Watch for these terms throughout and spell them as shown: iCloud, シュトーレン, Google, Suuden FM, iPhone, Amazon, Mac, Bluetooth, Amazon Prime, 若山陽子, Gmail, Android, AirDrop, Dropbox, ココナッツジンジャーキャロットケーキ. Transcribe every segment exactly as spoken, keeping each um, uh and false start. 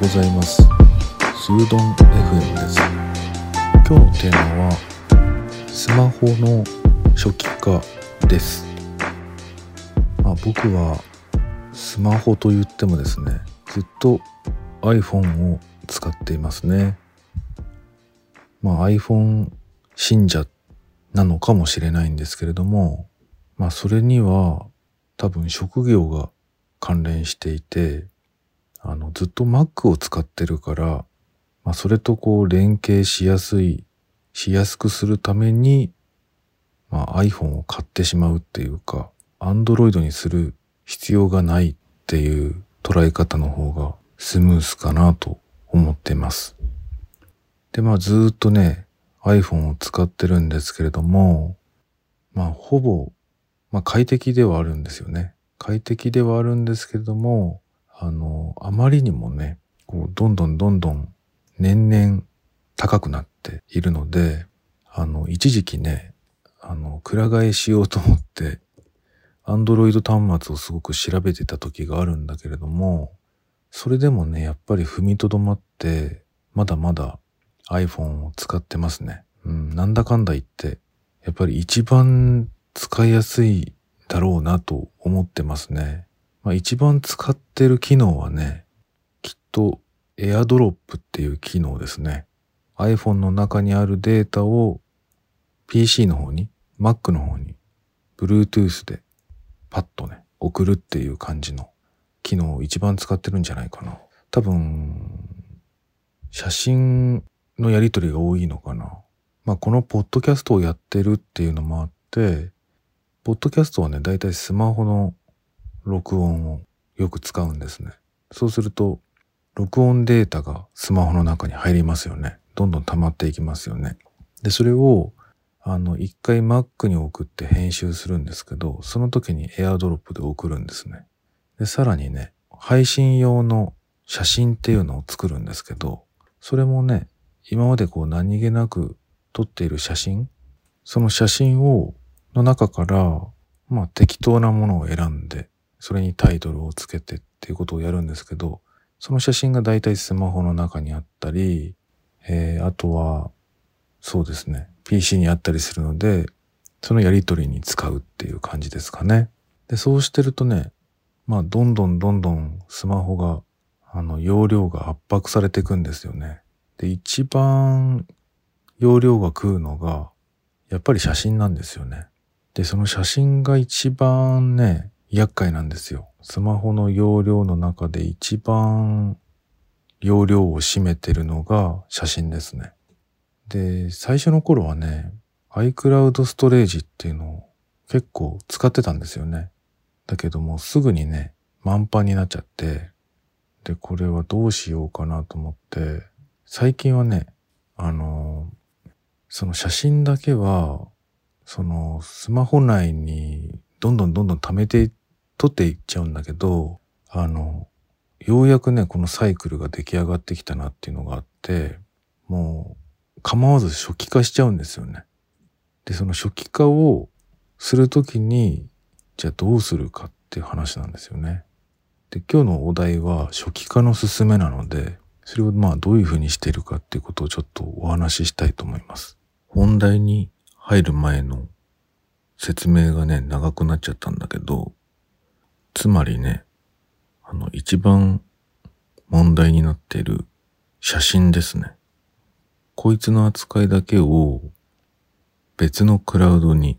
ございます。スードン エフエム です。今日のテーマはスマホの初期化です。まあ、僕はスマホといってもですね、ずっと iPhone を使っていますね。まあ iPhone 信者なのかもしれないんですけれども、まあそれには多分職業が関連していて、あのずっと Mac を使ってるから、まあ、それとこう連携しやすいしやすくするために、まあ、iPhone を買ってしまうっていうか、 Android にする必要がないっていう捉え方の方がスムースかなと思っています。でまあずっとね iPhone を使ってるんですけれども、まあほぼ、まあ、快適ではあるんですよね。快適ではあるんですけれども、あの、あまりにもね、こう、どんどんどんどん年々高くなっているので、あの、一時期ね、あの、くら替えしようと思って、Android 端末をすごく調べてた時があるんだけれども、それでもね、やっぱり踏みとどまって、まだまだ iPhone を使ってますね。うん、なんだかんだ言って、やっぱり一番使いやすいだろうなと思ってますね。まあ、一番使ってる機能はね、きっと AirDrop っていう機能ですね。 iPhone の中にあるデータを ピーシー の方に、Mac の方に Bluetooth でパッとね送るっていう感じの機能を一番使ってるんじゃないかな。多分写真のやり取りが多いのかな。まあこのポッドキャストをやってるっていうのもあって、ポッドキャストはねだいたいスマホの録音をよく使うんですね。そうすると録音データがスマホの中に入りますよね。どんどん溜まっていきますよね。でそれをあの一回 Mac に送って編集するんですけど、その時に AirDrop で送るんですね。でさらにね、配信用の写真っていうのを作るんですけど、それもね今までこう何気なく撮っている写真、その写真をの中からまあ適当なものを選んで、それにタイトルをつけてっていうことをやるんですけど、その写真がだいたいスマホの中にあったり、えー、あとはそうですね ピーシー にあったりするので、そのやり取りに使うっていう感じですかね。でそうしてるとね、まあどんどんどんどんスマホがあの容量が圧迫されていくんですよね。で一番容量が食うのがやっぱり写真なんですよね。でその写真が一番ね厄介なんですよ。スマホの容量の中で一番容量を占めてるのが写真ですね。で、最初の頃はね、iCloud ストレージっていうのを結構使ってたんですよね。だけどもすぐにね、満帆になっちゃって、で、これはどうしようかなと思って、最近はね、あの、その写真だけは、そのスマホ内にどんどんどんどん溜めていって、取っていっちゃうんだけど、あのようやくねこのサイクルが出来上がってきたなっていうのがあって、もう構わず初期化しちゃうんですよね。でその初期化をするときにじゃあどうするかっていう話なんですよね。で今日のお題は初期化のすすめなので、それをまあどういうふうにしているかっていうことをちょっとお話ししたいと思います。本題に入る前の説明がね長くなっちゃったんだけど、つまりね、あの一番問題になっている写真ですね。こいつの扱いだけを別のクラウドに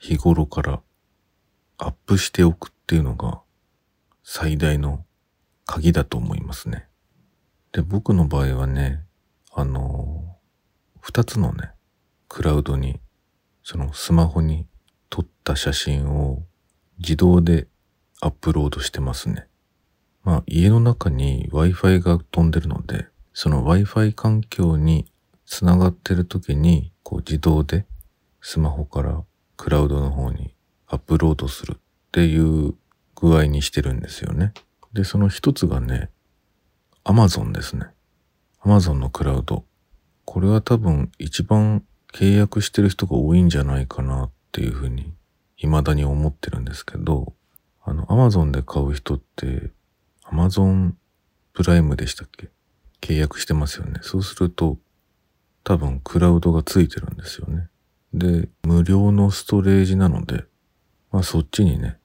日頃からアップしておくっていうのが最大の鍵だと思いますね。で、僕の場合はね、あの二つのね、クラウドにそのスマホに撮った写真を自動でアップロードしてますね。まあ家の中に Wi-Fi が飛んでるので、その Wi-Fi 環境につながってる時にこう自動でスマホからクラウドの方にアップロードするっていう具合にしてるんですよね。でその一つがね Amazon ですね。 Amazon のクラウド、これは多分一番契約してる人が多いんじゃないかなっていうふうに未だに思ってるんですけど、あの、アマゾンで買う人って、アマゾンプライムでしたっけ？契約してますよね。そうすると多分クラウドがついてるんですよね。で、無料のストレージなので、まあそっちにね、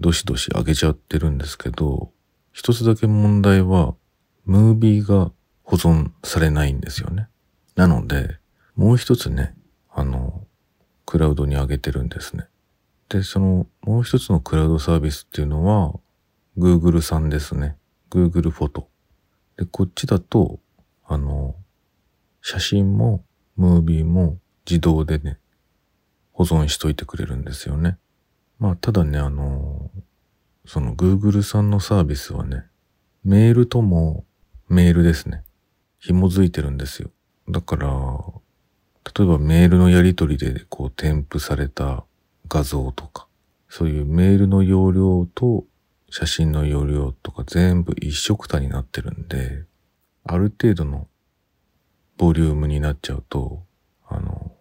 どしどし上げちゃってるんですけど、一つだけ問題は、ムービーが保存されないんですよね。なので、もう一つね、あの、クラウドに上げてるんですね。で、その、もう一つのクラウドサービスっていうのは、Google さんですね。Google フォト。で、こっちだと、あの、写真も、ムービーも、自動でね、保存しといてくれるんですよね。まあ、ただね、あの、その Google さんのサービスはね、メールともメールですね。紐づいてるんですよ。だから、例えばメールのやり取りでこう添付された画像とか、そういうメールの容量と写真の容量とか全部一緒くたになってるんで、ある程度のボリュームになっちゃうと、あの、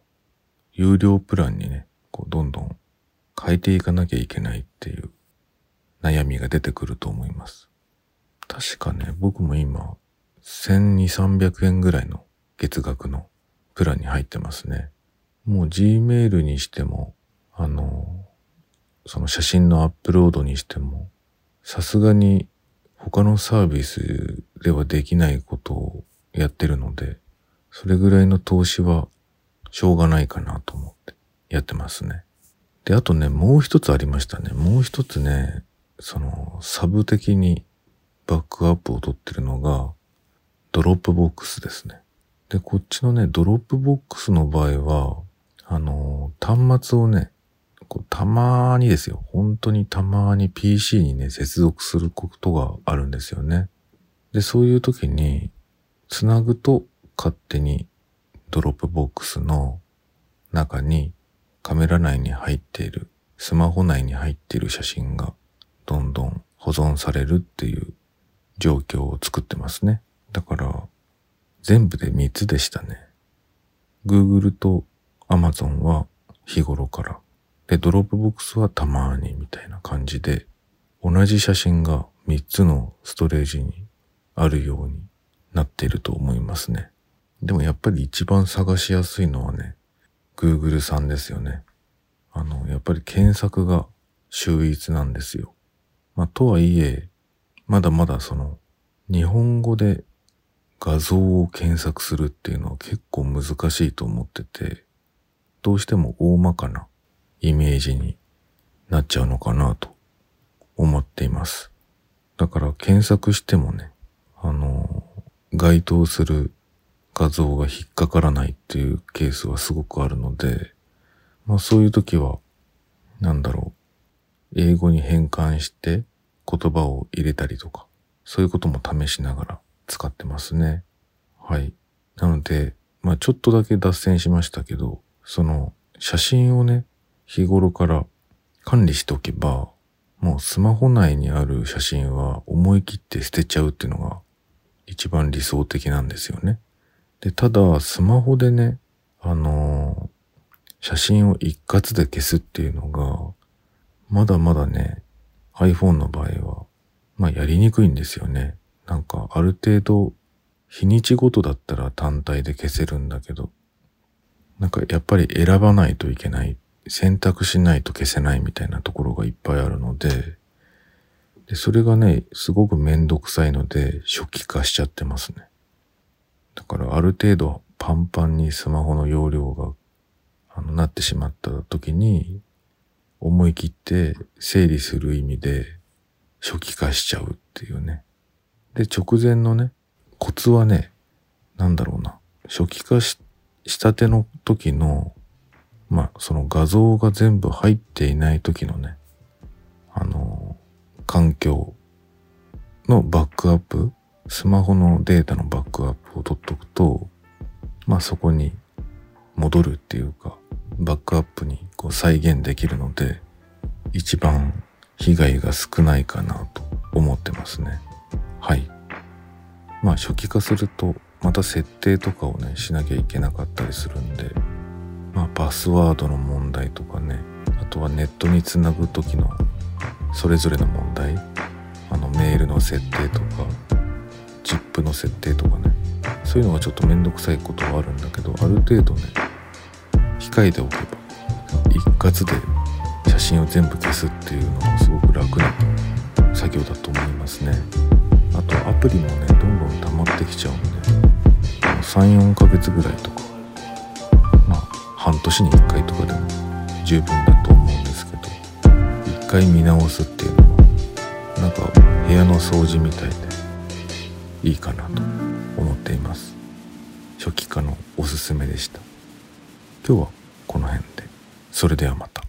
有料プランにね、こうどんどん変えていかなきゃいけないっていう悩みが出てくると思います。確かね、僕も今、せんにひゃく、さんびゃくえんぐらいの月額のプランに入ってますね。もう Gmail にしても、あの、その写真のアップロードにしても、さすがに他のサービスではできないことをやってるので、それぐらいの投資はしょうがないかなと思ってやってますね。で、あとね、もう一つありましたね。もう一つね、そのサブ的にバックアップを取ってるのがドロップボックスですね。で、こっちのね、ドロップボックスの場合は、あの、端末をね、こうたまーにですよ。本当にたまーに ピーシー にね、接続することがあるんですよね。で、そういう時につなぐと勝手にドロップボックスの中にカメラ内に入っている、スマホ内に入っている写真がどんどん保存されるっていう状況を作ってますね。だから全部でみっつでしたね。Google と Amazon は日頃から。で、ドロップボックスはたまにみたいな感じで、同じ写真がみっつのストレージにあるようになっていると思いますね。でもやっぱり一番探しやすいのはね、Google さんですよね。あの、やっぱり検索が秀逸なんですよ。まあ、とはいえ、まだまだその、日本語で画像を検索するっていうのは結構難しいと思ってて、どうしても大まかなイメージになっちゃうのかなと思っています。だから検索してもね、あの、該当する画像が引っかからないっていうケースはすごくあるので、まあそういう時は、なんだろう、英語に変換して言葉を入れたりとか、そういうことも試しながら使ってますね。はい。なので、まあちょっとだけ脱線しましたけど、その写真をね、日頃から管理しておけば、もうスマホ内にある写真は思い切って捨てちゃうっていうのが一番理想的なんですよね。で、ただ、スマホでね、あのー、写真を一括で消すっていうのが、まだまだね、iPhone の場合は、まあやりにくいんですよね。なんか、ある程度、日にちごとだったら単体で消せるんだけど、なんかやっぱり選ばないといけない、選択しないと消せないみたいなところがいっぱいあるので、で、それがね、すごくめんどくさいので、初期化しちゃってますね。だからある程度パンパンにスマホの容量があのなってしまった時に思い切って整理する意味で初期化しちゃうっていうね。で、直前のね、コツはね、なんだろうな、初期化 し, したての時の、まあその画像が全部入っていない時のね、あの、環境のバックアップ、スマホのデータのバックアップを取っとくと、まあそこに戻るっていうか、バックアップにこう再現できるので、一番被害が少ないかなと思ってますね。はい。まあ初期化すると、また設定とかをね、しなきゃいけなかったりするんで、まあパスワードの問題とかね、あとはネットにつなぐときのそれぞれの問題、あのメールの設定とか、ジップの設定とかね、そういうのがちょっとめんどくさいことはあるんだけど、ある程度ね控えておけば一括で写真を全部消すっていうのがすごく楽な作業だと思いますね。あとアプリもねどんどん溜まってきちゃうので、さん、よんかげつぐらいとか、まあ半年にいっかいとかでも十分だと思うんですけど、いっかい見直すっていうのはなんか部屋の掃除みたいでいいかなと思っています。初期化のおすすめでした。今日はこの辺で。それではまた。